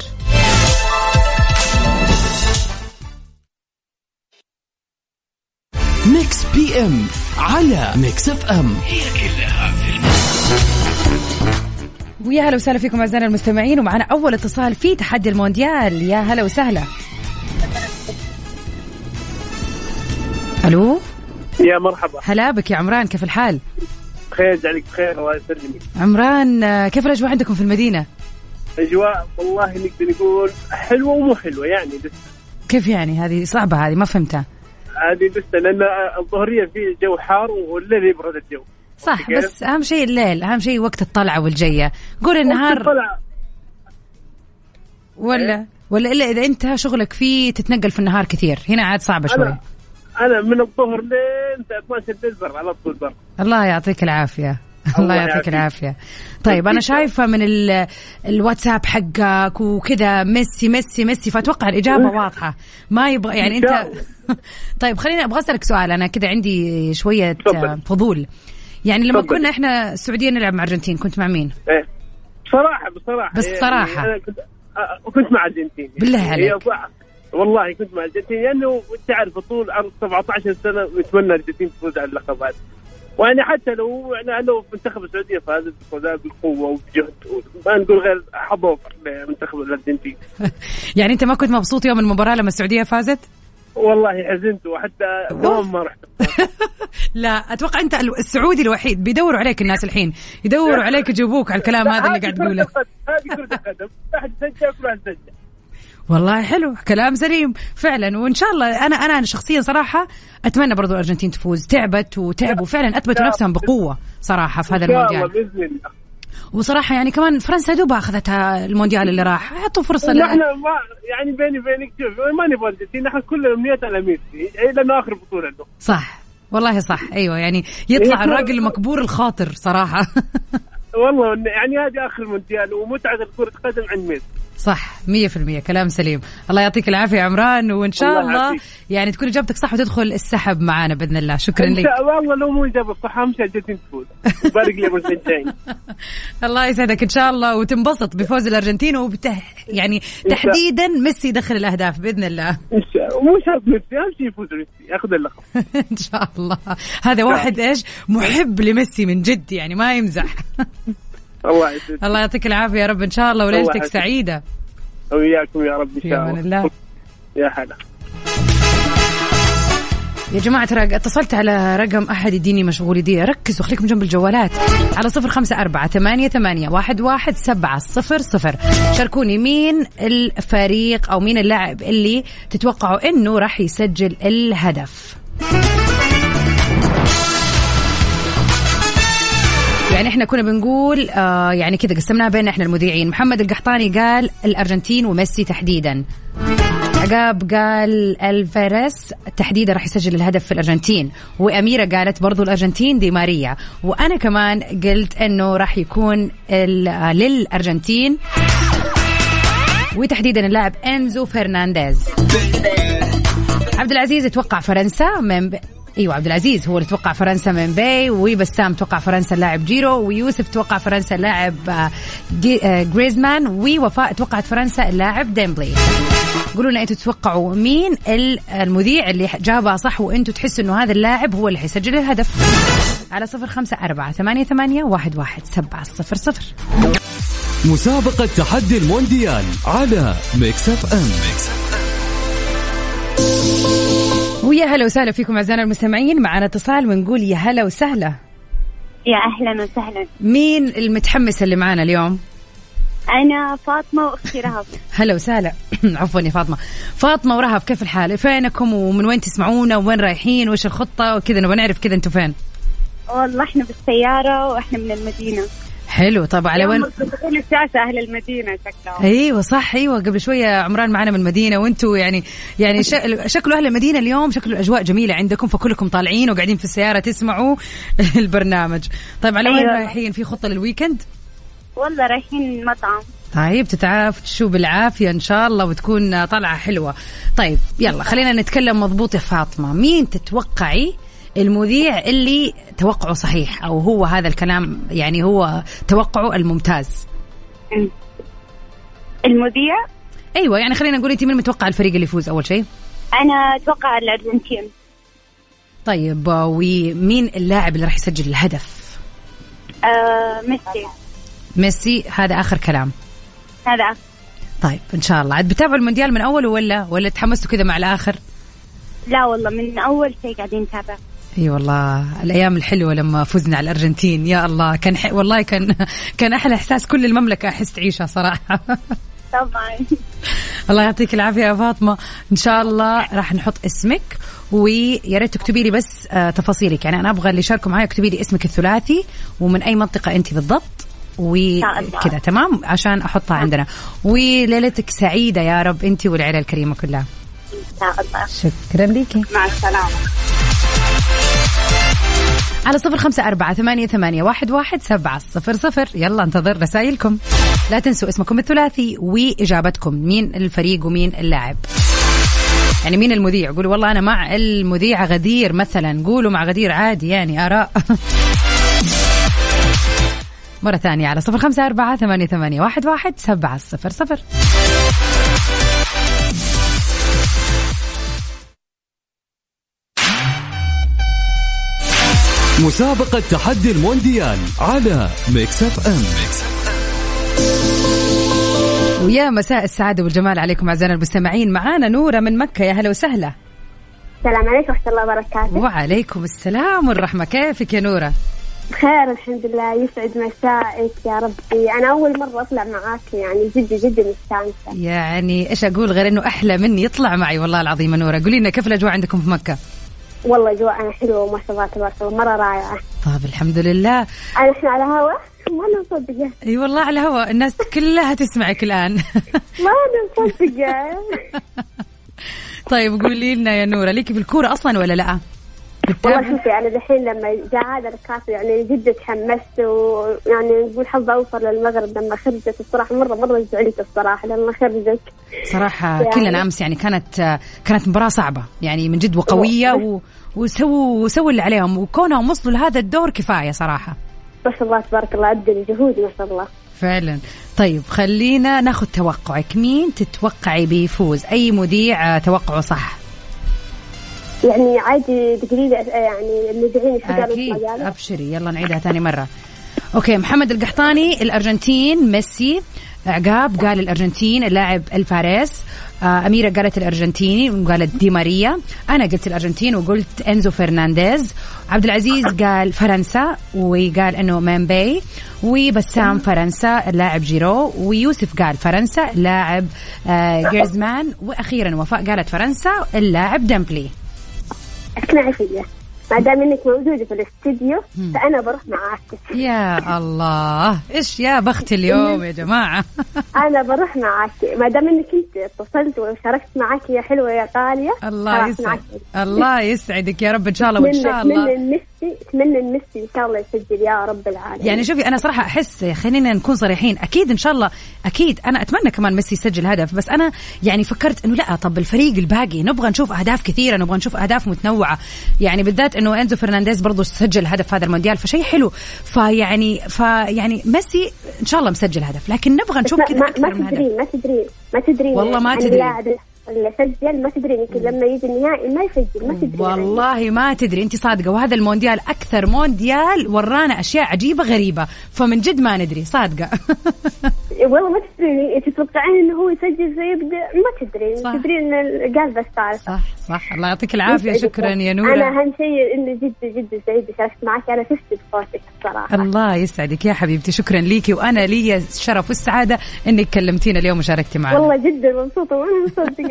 ميكس بي ام على ميكس اف ام، هي كلها في الميكس. ويا هلا وسهلا فيكم اعزائنا المستمعين، ومعنا اول اتصال في تحدي المونديال. يا هلا وسهلا. الو يا مرحبا. هلا بك يا عمران، كيف الحال؟ بخير جعلك بخير الله يسلمك. عمران كيف الاجواء عندكم في المدينه؟ اجواء والله نقدر نقول حلوه ومو حلوه يعني. بس كيف يعني؟ هذه صعبه، هذه ما فهمتها هذه لسه، لأن الظهرية في جو حار والليل يبرد الجو صح، بس أهم شيء الليل، أهم شيء وقت الطلعة والجية. قول النهار ولا إيه؟ ولا إلا إذا أنت شغلك فيه تتنقل في النهار كثير؟ هنا عاد صعبة شوي. أنا, أنا من الظهر لين اثنا عشر ديسمبر على طول برا. الله يعطيك العافية. الله يعطيك العافية. طيب أنا شايفة من الواتساب حقك وكذا ميسي ميسي ميسي، فأتوقع الإجابة واضحة ما يبغى يعني أنت. طيب خليني أبغى أسألك سؤال، أنا كذا عندي شوية فضول. يعني لما طبعا. كنا إحنا السعودية نلعب مع أرجنتين كنت مع مين؟ إيه بصراحة بصراحة بصراحة يعني كنت كنت مع أرجنتين. بالله عليك. والله كنت مع أرجنتين لأنه تعرف طول عمر سبعة عشر سنة نتمنى أرجنتين تفوز على اللقب هذا. وأنا حتى لو أنا لو منتخب السعودية فهذا بالقوة وبجهد ما نقول غير حظوظ منتخب الأرجنتين. يعني أنت ما كنت مبسوط يوم المباراة لما السعودية فازت؟ والله حزنت وحتى دوم ما رحت. لا أتوقع أنت السعودي الوحيد. بيدوروا عليك الناس الحين، يدوروا عليك يجيبوك على الكلام هذا اللي قاعد تقوله. هذه كرة قدم، واحد سجل كل واحد سجل. والله حلو كلام سليم فعلا، وإن شاء الله أنا أنا شخصيا صراحة أتمنى برضو الأرجنتين تفوز. تعبت وتعبوا فعلا، أثبتوا نفسهم بقوة صراحة في هذا المونديال بإذن الله. وصراحة يعني كمان فرنسا دوبها أخذتها المونديال اللي راح، عطوا فرصة لنا. نحن ما يعني بيني بينك شوف ما نبغى نجتين، نحن كل الأمنيات على ميسي لأنه آخر بطولة له. صح والله صح أيوة، يعني يطلع الراجل مكبور الخاطر صراحة. والله يعني هذه آخر مونديال ومتعة كرة قدم عند ميسي. صح مية في المية كلام سليم. الله يعطيك العافية عمران، وإن شاء الله, الله يعني تكون إجابتك صح وتدخل السحب معانا بإذن الله. شكرا لك. والله لو مو إجابة صح مش هجتين تفوز. بارك لي بالسنتين. الله يسعدك إن شاء الله وتنبسط بفوز الأرجنتين وبتح يعني تحديدا ميسي يدخل الأهداف بإذن الله. إن شاء الله مو شرط ميسي، أهم شيء يفوز ميسي يأخذ اللقب. إن شاء الله. هذا واحد إيش محب لميسي من جد يعني ما يمزح. الله, الله يعطيك العافية يا رب إن شاء الله وليلتك سعيدة. وياكم يا رب إن شاء الله. الله. يا حلا يا جماعة رق... اتصلت على رقم أحد يديني مشغول دي. ركزوا خليكم جنب الجوالات على صفر خمسة أربعة ثمانية ثمانية واحد واحد سبعة صفر صفر. شاركوني مين الفريق أو مين اللاعب اللي تتوقعوا إنه راح يسجل الهدف. يعني احنا كنا بنقول آه يعني كذا قسمناها بيننا احنا المذيعين. محمد القحطاني قال الأرجنتين وميسي تحديدا. عقاب قال الفارس تحديدا راح يسجل الهدف في الأرجنتين. وأميرة قالت برضو الأرجنتين دي ماريا. وأنا كمان قلت انه راح يكون للأرجنتين وتحديدا اللاعب أنزو فرنانديز. عبد العزيز يتوقع فرنسا من ب... ايوه عبد العزيز هو اللي توقع فرنسا من باي. وبسام توقع فرنسا اللاعب جيرو. ويوسف توقع فرنسا اللاعب جريزمان. ووفاء توقعت فرنسا اللاعب ديمبلي. قولوا لنا انتوا تتوقعوا مين المذيع اللي جابها صح وانتوا تحسوا انه هذا اللاعب هو اللي حيسجل الهدف على صفر خمسة أربعة ثمانية ثمانية واحد واحد سبعة صفر صفر. مسابقة تحدي المونديال على ميكس اف ام. ويا هلا وسهلا فيكم أعزائنا المستمعين. معنا اتصال ونقول يا هلا وسهلا. يا أهلا وسهلا. مين المتحمسة اللي معنا اليوم؟ أنا فاطمة وأختي رهب. هلا وسهلا. عفوا يا فاطمة. فاطمة ورهب كيف الحال؟ فينكم ومن وين تسمعونا وين رايحين وإيش الخطة وكذا؟ نبغى نعرف كذا أنتوا فين؟ والله إحنا بالسيارة وإحنا من المدينة. حلو. طب على وين تكون السياسة أهل المدينة شكلهم؟ أيوة صح أيوة. قبل شوية عمران معنا من المدينة وأنتوا يعني يعني شكله أهل المدينة اليوم، شكله الأجواء جميلة عندكم فكلكم طالعين وقاعدين في السيارة تسمعوا البرنامج. طيب على وين أيوة. رايحين؟ في خطة للويكند؟ والله رايحين مطعم. طيب تتعاف شو بالعافية إن شاء الله وتكون طلعة حلوة. طيب يلا خلينا نتكلم مضبوط يا فاطمة. مين تتوقعي المذيع اللي توقعه صحيح أو هو هذا الكلام يعني هو توقعه الممتاز؟ المذيع أيوة يعني خلينا نقول أنت من متوقع الفريق اللي يفوز أول شيء؟ أنا أتوقع الأرجنتين. طيب ومين اللاعب اللي راح يسجل الهدف؟ آه ميسي. ميسي هذا آخر كلام؟ هذا آخر. طيب إن شاء الله. عاد بتابعوا المونديال من أوله ولا ولا تحمستوا كذا مع الآخر؟ لا والله من أول شيء قاعدين نتابع. اي أيوة والله الايام الحلوه لما فزنا على الارجنتين يا الله كان ح... والله كان كان احلى احساس كل المملكه احس تعيشها صراحه. طبعا. الله يعطيك العافيه يا فاطمه. ان شاء الله راح نحط اسمك ويا ريت تكتبي لي بس تفاصيلك. يعني انا ابغى اللي يشاركوا معايا يكتبي لي اسمك الثلاثي ومن اي منطقه انت بالضبط وكذا تمام عشان أحطها عندنا. وليلتك سعيدة يا رب أنت والعيلة الكريمة كلها. شكرا ليكي. مع السلامة. على صفر خمسة أربعة ثمانية ثمانية واحد واحد سبعة صفر صفر يلا انتظر رسائلكم. لا تنسوا اسمكم الثلاثي وإجابتكم مين الفريق ومين اللاعب. يعني مين المذيع؟ قولوا والله أنا مع المذيع غدير مثلا، قولوا مع غدير عادي يعني آراء. مرة ثانية على صفر خمسة أربعة ثمانية ثمانية واحد واحد سبعة صفر صفر. مسابقة تحدي المونديال على ميكس اف ام. ويا مساء السعادة والجمال عليكم أعزائنا المستمعين. معانا نورة من مكة، يا هلا وسهلا. السلام عليكم ورحمة الله وبركاته. وعليكم السلام والرحمة. كيفك يا نورة؟ بخير الحمد لله. يسعد مسائك يا ربي. أنا أول مرة أطلع معاك يعني جد جد مستانسة. يعني إيش أقول غير إنه أحلى مني يطلع معي والله العظيم. نورة قولي لنا كيف الأجواء عندكم في مكة؟ والله جوعنا حلوة ما شاء الله تبارك الله مرة رائعة. طيب الحمد لله. أنا إحنا على هوا ما نصدقه. أي والله على هوا الناس كلها تسمعك الآن. ما نصدقه. طيب قولي لنا يا نورة ليكي بالكورة أصلا ولا لأ؟ والله شوفي أنا دحين لما جاء هذا الكاس يعني جدا تحمست، ويعني نقول حظ أوفر للمغرب لما خرجت. الصراحة مرة مرة زعلت الصراحة لما خرجت صراحة يعني. كلنا أمس يعني كانت كانت مباراة صعبة يعني من جد وقوية و... وسووا سووا اللي عليهم وكونهم وصلوا لهذا الدور كفاية صراحة. ما شاء الله تبارك الله أبدل الجهود ما شاء الله فعلا. طيب خلينا ناخذ توقعك، مين تتوقعي بيفوز؟ أي مذيع توقعه صح؟ يعني عادي تقريبا يعني المذيعين ايش قالوا. ابشري يلا نعيدها ثاني مره. اوكي محمد القحطاني الارجنتين، ميسي. عقاب قال الارجنتين، اللاعب الفارس. اميره قالت الارجنتيني وقالت دي ماريا. انا قلت الارجنتين وقلت انزو فرنانديز. عبد العزيز قال فرنسا وقال انه مامبي. وبسام فرنسا اللاعب جيرو. ويوسف قال فرنسا اللاعب جيرزمان. واخيرا وفاء قالت فرنسا اللاعب ديمبلي. اسمعي فيا ما دام انك موجوده في الاستديو فانا بروح معاك. يا الله ايش يا بخت اليوم يا جماعه. انا بروح معاك ما دام انك انت اتصلت وشاركت معاك يا حلوه يا غاليه. الله يسعدك. الله يسعدك يا رب ان شاء الله. وان شاء الله ميسي اتمنى ميسي ان شاء الله يسجل يا رب العالمين. يعني شوفي انا صراحه احس خلينا نكون صريحين اكيد ان شاء الله اكيد انا اتمنى كمان ميسي يسجل هدف، بس انا يعني فكرت انه لا طب الفريق الباقي نبغى نشوف اهداف كثيره، نبغى نشوف اهداف متنوعه يعني بالذات انه انزو فرنانديز برضو سجل هدف هذا المونديال فشي حلو. فيعني فيعني ميسي ان شاء الله مسجل هدف لكن نبغى نشوف كذا اكثر من هدف. ما تدري ما تدري والله ما تدري اللي سجل ما تدري يمكن لما يجي النهائي ما يسجل ما تدري والله ما تدري. انت صادقه وهذا المونديال اكثر مونديال ورانا اشياء عجيبه غريبه فمن جد ما ندري صادقه. والله ما تدري تتوقعين انه هو يسجل فيبدا ما تدري صح. تدري ان الجاز بس تعرف صح صح. الله يعطيك العافيه. شكرا يا نوره. انا اهم شيء انه جد جد سعيد شاركت معك. انا فزت بفوزك الصراحه. الله يسعدك يا حبيبتي. شكرا ليكي وانا لي الشرف والسعاده انك كلمتينا اليوم وشاركتي معنا. والله جدا مبسوطه وانا مبسوطه.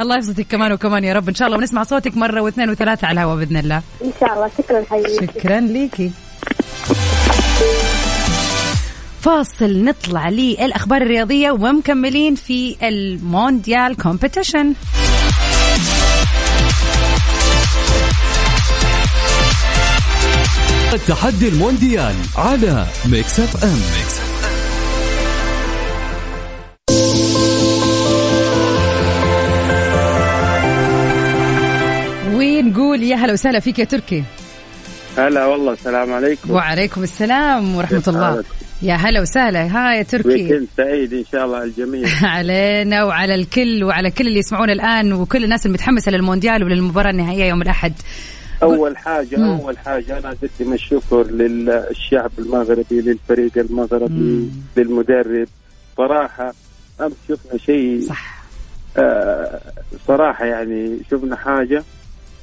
الله يبسطك كمان وكمان يا رب ان شاء الله ونسمع صوتك مره واثنين وثلاثه على الهواء باذن الله ان شاء الله. شكرا حبيبتي. شكرا ليكي. فاصل نطلع للاخبار الرياضيه ومكملين في المونديال كومبيتيشن. التحدي المونديال على ميكس اف ام. ميكس اف ام. نقول يا هلا وسهلا فيك يا تركي. هلا والله. السلام عليكم. وعليكم السلام ورحمة الله. يا هلا وسهلا. ها يا تركي بكل سعيد إن شاء الله الجميع. علينا وعلى الكل وعلى كل اللي يسمعون الآن وكل الناس المتحمسة للمونديال وللمباراة النهائية يوم الأحد. أول حاجة مم. أول حاجة أنا أقدم الشكر للشعب المغربي للفريق المغربي مم. للمدرب. صراحة أمس شفنا شيء صح. آه صراحة يعني شفنا حاجة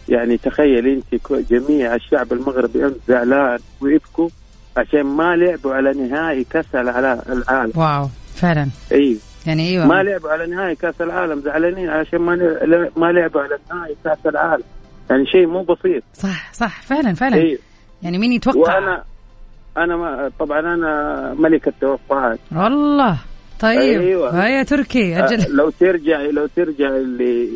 يعني تخيل انت جميع الشعب المغربي امس زعلان ويبكوا عشان ما لعبوا على نهائي كاس العالم. واو فعلا. اي يعني ايوه ما لعبوا على نهائي كاس العالم زعلانين عشان ما ما لعبوا على نهائي كاس العالم. يعني شيء مو بسيط. صح صح فعلا فعلا. أيوه. يعني مين يتوقع. وانا انا ما طبعا انا ملك التوقعات. والله طيب أيوة. هيا تركي أجل. أه لو ترجع لو ترجع اللي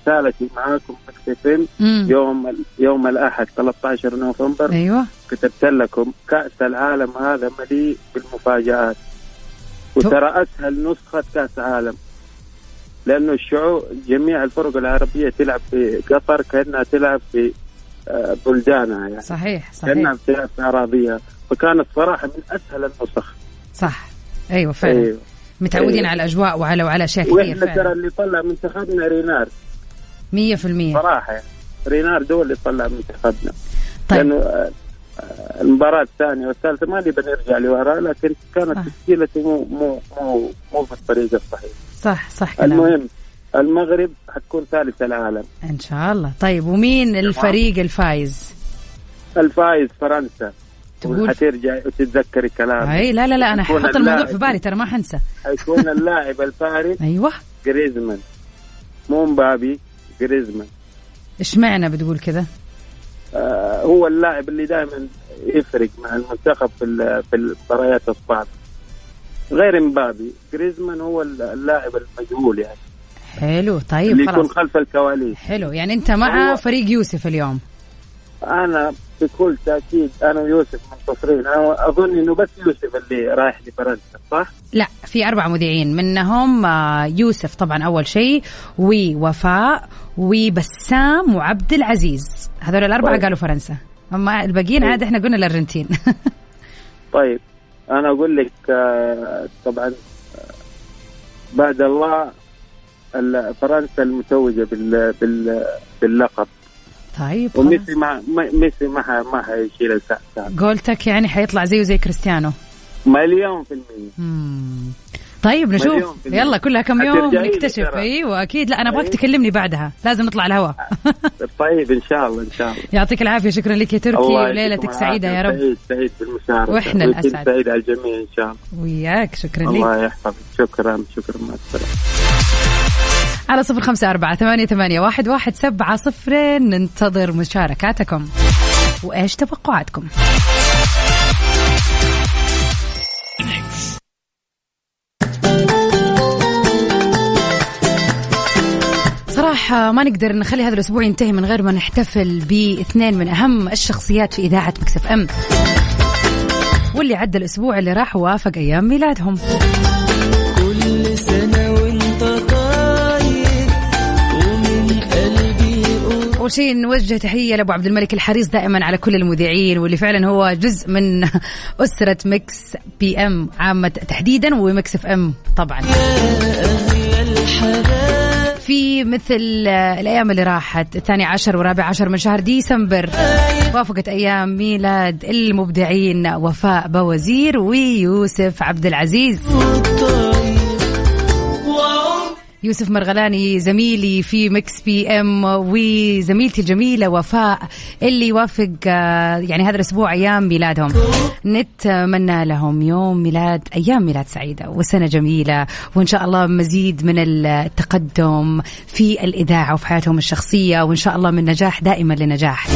رسالتي معاكم مكتفين يوم يوم الأحد ثلاثة عشر نوفمبر أيوة. كتبت لكم كأس العالم هذا مليء بالمفاجآت وترى أسهل نسخة كأس عالم لأنه الشعوب جميع الفرق العربية تلعب في قطر كأنها تلعب في بلدانها يعني. صحيح صحيح كأنها تلعب في أراضيها فكانت صراحة من أسهل النسخ. صح أيوة فعلا أيوة. متعودين أيوة. على أجواء وعلى وعلى أشياء كثير فعلا. ترى اللي طلع منتخبنا رينار مية في المية صراحة رينار دول اللي طلع منتخبنا. طيب. لأنه المباراة الثانية والثالثة ما لي بنرجع لوراء لكن كانت آه. تشكيلته مو مو مو مو بالطريقة الصحيحة. صح صح كلام. المهم المغرب حتكون ثالث العالم إن شاء الله. طيب ومين الفريق الفائز؟ الفائز فرنسا. حترجع وتتذكري كلام. أي لا لا لا أنا ححط الموضوع في بالي ترى ما حنسى. هيكون اللاعب الفارق أيوة غريزمان مو مبابي غريزمان. إيش معنى بتقول كذا؟ آه هو اللاعب اللي دائما يفرق مع المنتخب في في المباريات الصعبة غير مبابي. غريزمان هو اللاعب المجهول يعني. حلو طيب اللي خلاص. يكون خلف الكواليس. حلو يعني أنت مع فريق يوسف اليوم؟ أنا بكل تأكيد أنا ويوسف منتصرين. أنا أظن إنه بس يوسف اللي رايح لفرنسا صح؟ لا في أربع مذيعين منهم يوسف طبعا أول شيء ووفاء وبسام وعبد العزيز هذول الأربعة. طيب. قالوا فرنسا أما الباقيين طيب. عاد إحنا قلنا الأرجنتين. طيب أنا أقول لك طبعا بعد الله فرنسا المتوجة باللقب. طيب وميسي ما ميسي ما ما هيشيل الكأس. قولتك يعني حيطلع زيه زي كريستيانو مليون في المية. مم. طيب نشوف يلا كلها كم يوم نكتشف. ايوه اكيد. لا انا ابغاك تكلمني بعدها لازم نطلع الهواء. طيب ان شاء الله ان شاء الله. يعطيك العافيه شكرا لك يا تركي وليلتك سعيده يا رب. سعيد سعيد بالمشاركه واحنا الاسعد سعيد على الجميع ان شاء الله. وياك شكرا لك الله يحفظك. شكرا شكرا مع السلامه. على صفر خمسة أربعة ثمانية ثمانية واحد واحد سبعة صفرين ننتظر مشاركاتكم وإيش توقعاتكم. صراحة ما نقدر نخلي هذا الأسبوع ينتهي من غير ما نحتفل باثنين من أهم الشخصيات في إذاعة ميكس إف إم واللي عدى الأسبوع اللي راح وافق أيام ميلادهم. كل سنة وانت أول شيء نوجه تحية لأبو عبد الملك الحريص دائما على كل المذيعين واللي فعلا هو جزء من أسرة ميكس بي ام عامة تحديدا وميكس اف ام طبعا. في مثل الأيام اللي راحت الثاني عشر ورابع عشر من شهر ديسمبر وافقت أيام ميلاد المبدعين وفاء بوزير ويوسف عبد العزيز. يوسف مرغلاني زميلي في ميكس بي ام وزميلتي الجميلة وفاء اللي وافق يعني هذا الأسبوع أيام ميلادهم. نتمنى لهم يوم ميلاد أيام ميلاد سعيدة وسنة جميلة وإن شاء الله مزيد من التقدم في الإذاعة وفي حياتهم الشخصية وإن شاء الله من نجاح دائما لنجاح.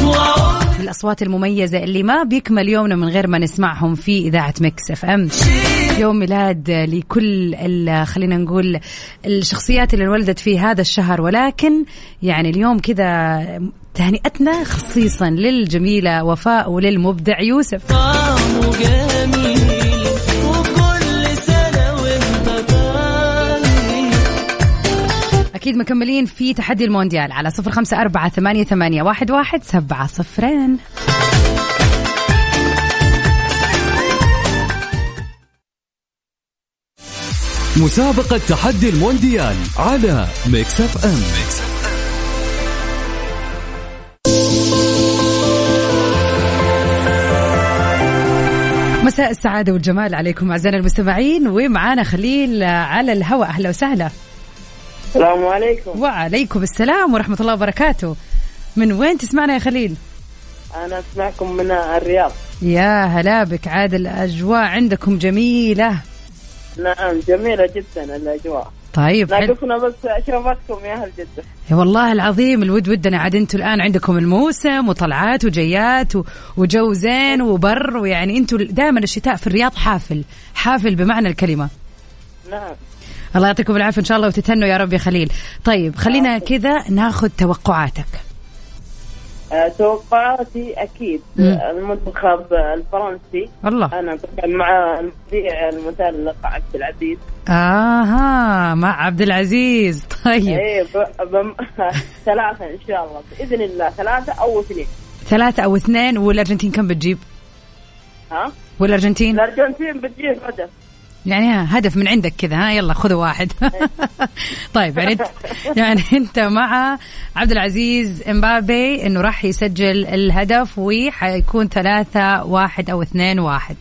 الأصوات المميزة اللي ما بيكمل يومنا من غير ما نسمعهم في إذاعة ميكس اف ام. يوم ميلاد لكل خلينا نقول الشخصيات اللي انولدت في هذا الشهر ولكن يعني اليوم كذا تهنئتنا خصيصا للجميلة وفاء وللمبدع يوسف. أكيد مكملين في تحدي المونديال على صفر خمسة أربعة ثمانية ثمانية واحد واحد سبعة صفرين. مسابقة تحدي المونديال على ميكس اف ام. مساء السعادة والجمال عليكم أعزائنا المستمعين ومعانا خليل على الهواء. أهلا وسهلا. السلام عليكم. وعليكم السلام ورحمة الله وبركاته. من وين تسمعنا يا خليل؟ أنا أسمعكم من الرياض. يا هلا بك. عاد الأجواء عندكم جميلة. نعم جميلة جدا الأجواء. طيب نادوكنا بس اشرفكم يا اهل جده. يا والله العظيم الود ودنا عاد انتم الان عندكم الموسم وطلعات وجيات وجو زين وبر، ويعني انتم دائما الشتاء في الرياض حافل حافل بمعنى الكلمه. نعم الله يعطيكم العافيه ان شاء الله وتتهنوا يا رب يا خليل. طيب خلينا كذا ناخذ توقعاتك. توقعاتي أكيد مم. المنتخب الفرنسي. الله. أنا طبعا مع المذيع المتألق عبد العزيز. آها مع عبد العزيز. طيب إيه بم... ثلاثة إن شاء الله بإذن الله، ثلاثة أو اثنين. ثلاثة أو اثنين. والأرجنتين كم بتجيب؟ ها؟ والأرجنتين؟ الأرجنتين بتجيب هدف. يعني هدف من عندك كذا، ها يلا خذوا واحد. طيب يعني انت يعني انت مع عبد العزيز امبابي انه راح يسجل الهدف وحيكون ثلاثة واحد او اثنين واحد.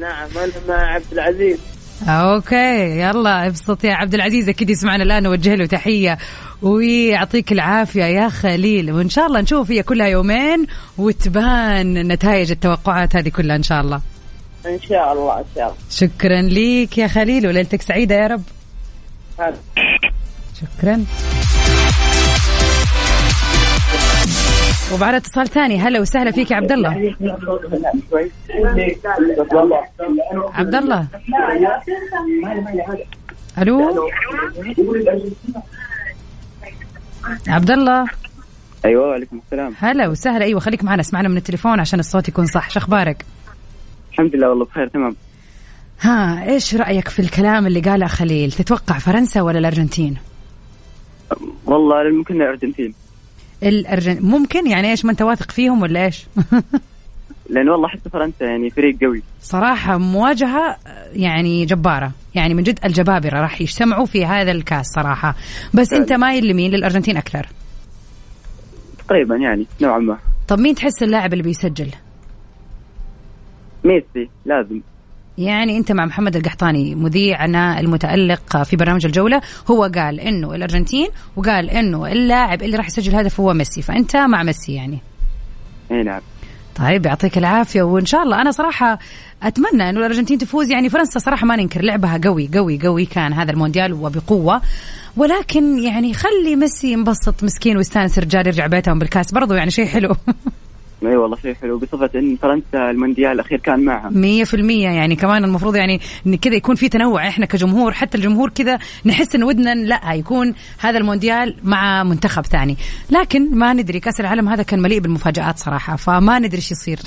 نعم انا مع عبد العزيز. اوكي يلا ابسط يا عبد العزيز، اكيد يسمعنا الان ووجه له تحيه ويعطيك العافيه يا خليل، وان شاء الله نشوف هي كلها يومين وتبان نتائج التوقعات هذه كلها ان شاء الله. إن شاء الله إن شاء الله. شكرا ليك يا خليل وليلتك سعيدة يا رب. هل. شكرا. وبعد اتصال ثاني. هلا وسهلا فيك يا عبد الله. عبد الله. ألو. عبد الله. أيوة وعليكم السلام. هلا وسهلا. أيوة خليك معنا، اسمعنا من التليفون عشان الصوت يكون صح. شو أخبارك؟ الحمد لله والله بخير تمام. ها ايش رأيك في الكلام اللي قاله خليل؟ تتوقع فرنسا ولا الأرجنتين؟ والله ممكن الأرجنتين. الأرجن ممكن يعني ايش ما انت واثق فيهم ولا ايش؟ لأن والله حتى فرنسا يعني فريق قوي صراحة، مواجهة يعني جبارة، يعني من جد الجبابرة راح يجتمعوا في هذا الكاس صراحة. بس انت مايل لمين؟ للأرجنتين أكثر تقريبا يعني نوعا ما. طب مين تحس اللاعب اللي بيسجل؟ ميسي لازم. يعني أنت مع محمد القحطاني مذيعنا المتألق في برنامج الجولة، هو قال إنه الأرجنتين وقال إنه اللاعب اللي راح يسجل هدف هو ميسي، فأنت مع ميسي يعني. إيه نعم. طيب يعطيك العافية وإن شاء الله. أنا صراحة أتمنى إنه الأرجنتين تفوز، يعني فرنسا صراحة ما ننكر لعبها قوي قوي قوي كان هذا المونديال وبقوة، ولكن يعني خلي ميسي ينبسط مسكين ويستانس، رجال يرجع بيتهم بالكاس برضو يعني شيء حلو. اي والله شيء حلو، بصفة ان فرنسا المونديال الاخير كان معها مية بالمية، يعني كمان المفروض يعني ان كذا يكون في تنوع، احنا كجمهور حتى الجمهور كذا نحس ان ودنا لا يكون هذا المونديال مع منتخب ثاني، لكن ما ندري كاس العالم هذا كان مليء بالمفاجآت صراحة، فما ندري ايش يصير.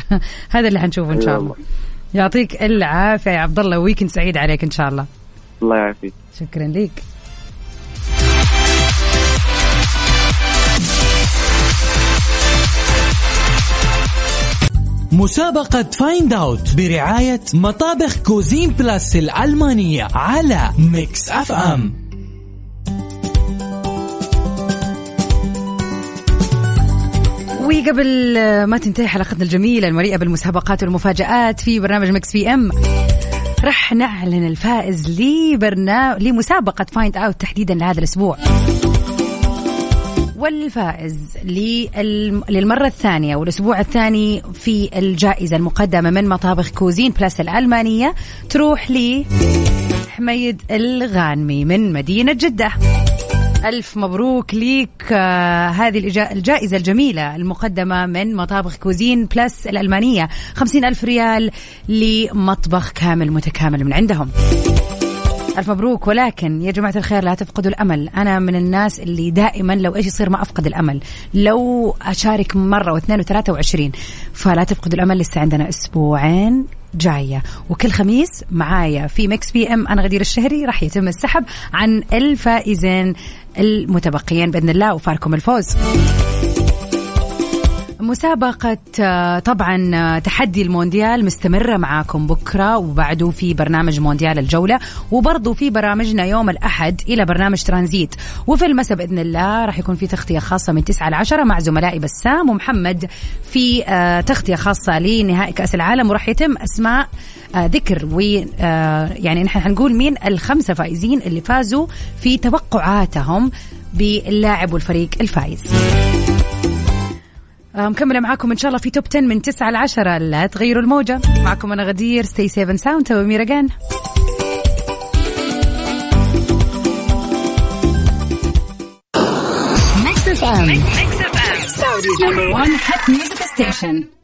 هذا اللي حنشوفه ان شاء الله. يعطيك العافية يا عبد الله، ويكند سعيد عليك ان شاء الله. الله يعافيك. شكرا لك. مسابقة فايند اوت برعاية مطابخ كوزين فلس الألمانية على ميكس اف ام. وقبل ما تنتهي حلقتنا الجميلة المليئة بالمسابقات والمفاجآت في برنامج ميكس بي ام، رح نعلن الفائز لبرنامج لمسابقة فايند اوت تحديدا لهذا الأسبوع. والفائز للمرة الثانية والأسبوع الثاني في الجائزة المقدمة من مطابخ كوزين بلاس الألمانية تروح لي حميد الغانمي من مدينة جدة. ألف مبروك ليك هذه الجائزة الجميلة المقدمة من مطابخ كوزين بلاس الألمانية، خمسين ألف ريال لمطبخ كامل متكامل من عندهم. ألف مبروك. ولكن يا جماعة الخير لا تفقدوا الأمل، أنا من الناس اللي دائما لو إيش يصير ما أفقد الأمل، لو أشارك مرة واثنين وثلاثة وعشرين، فلا تفقدوا الأمل، لسه عندنا أسبوعين جاية، وكل خميس معايا في ميكس بي ام أنا غدير الشهري راح يتم السحب عن الفائزين المتبقيين بإذن الله وفاركم الفوز. مسابقة طبعا تحدي المونديال مستمرة معاكم بكرة وبعده في برنامج مونديال الجولة، وبرضو في برامجنا يوم الأحد إلى برنامج ترانزيت، وفي المساء بإذن الله راح يكون في تغطية خاصة من تسعة لعشرة مع زملائي بسام ومحمد في تغطية خاصة لنهائي كأس العالم، وراح يتم أسماء ذكر ويعني نحن هنقول مين الخمسة فائزين اللي فازوا في توقعاتهم باللاعب والفريق الفائز. مكملة معاكم إن شاء الله في توب عشرة من تسعة لعشرة، لا تغيروا الموجة. معكم أنا غدير ستي سيفن ساوند وأميرة. إف إم. Saudi's number one hit music station.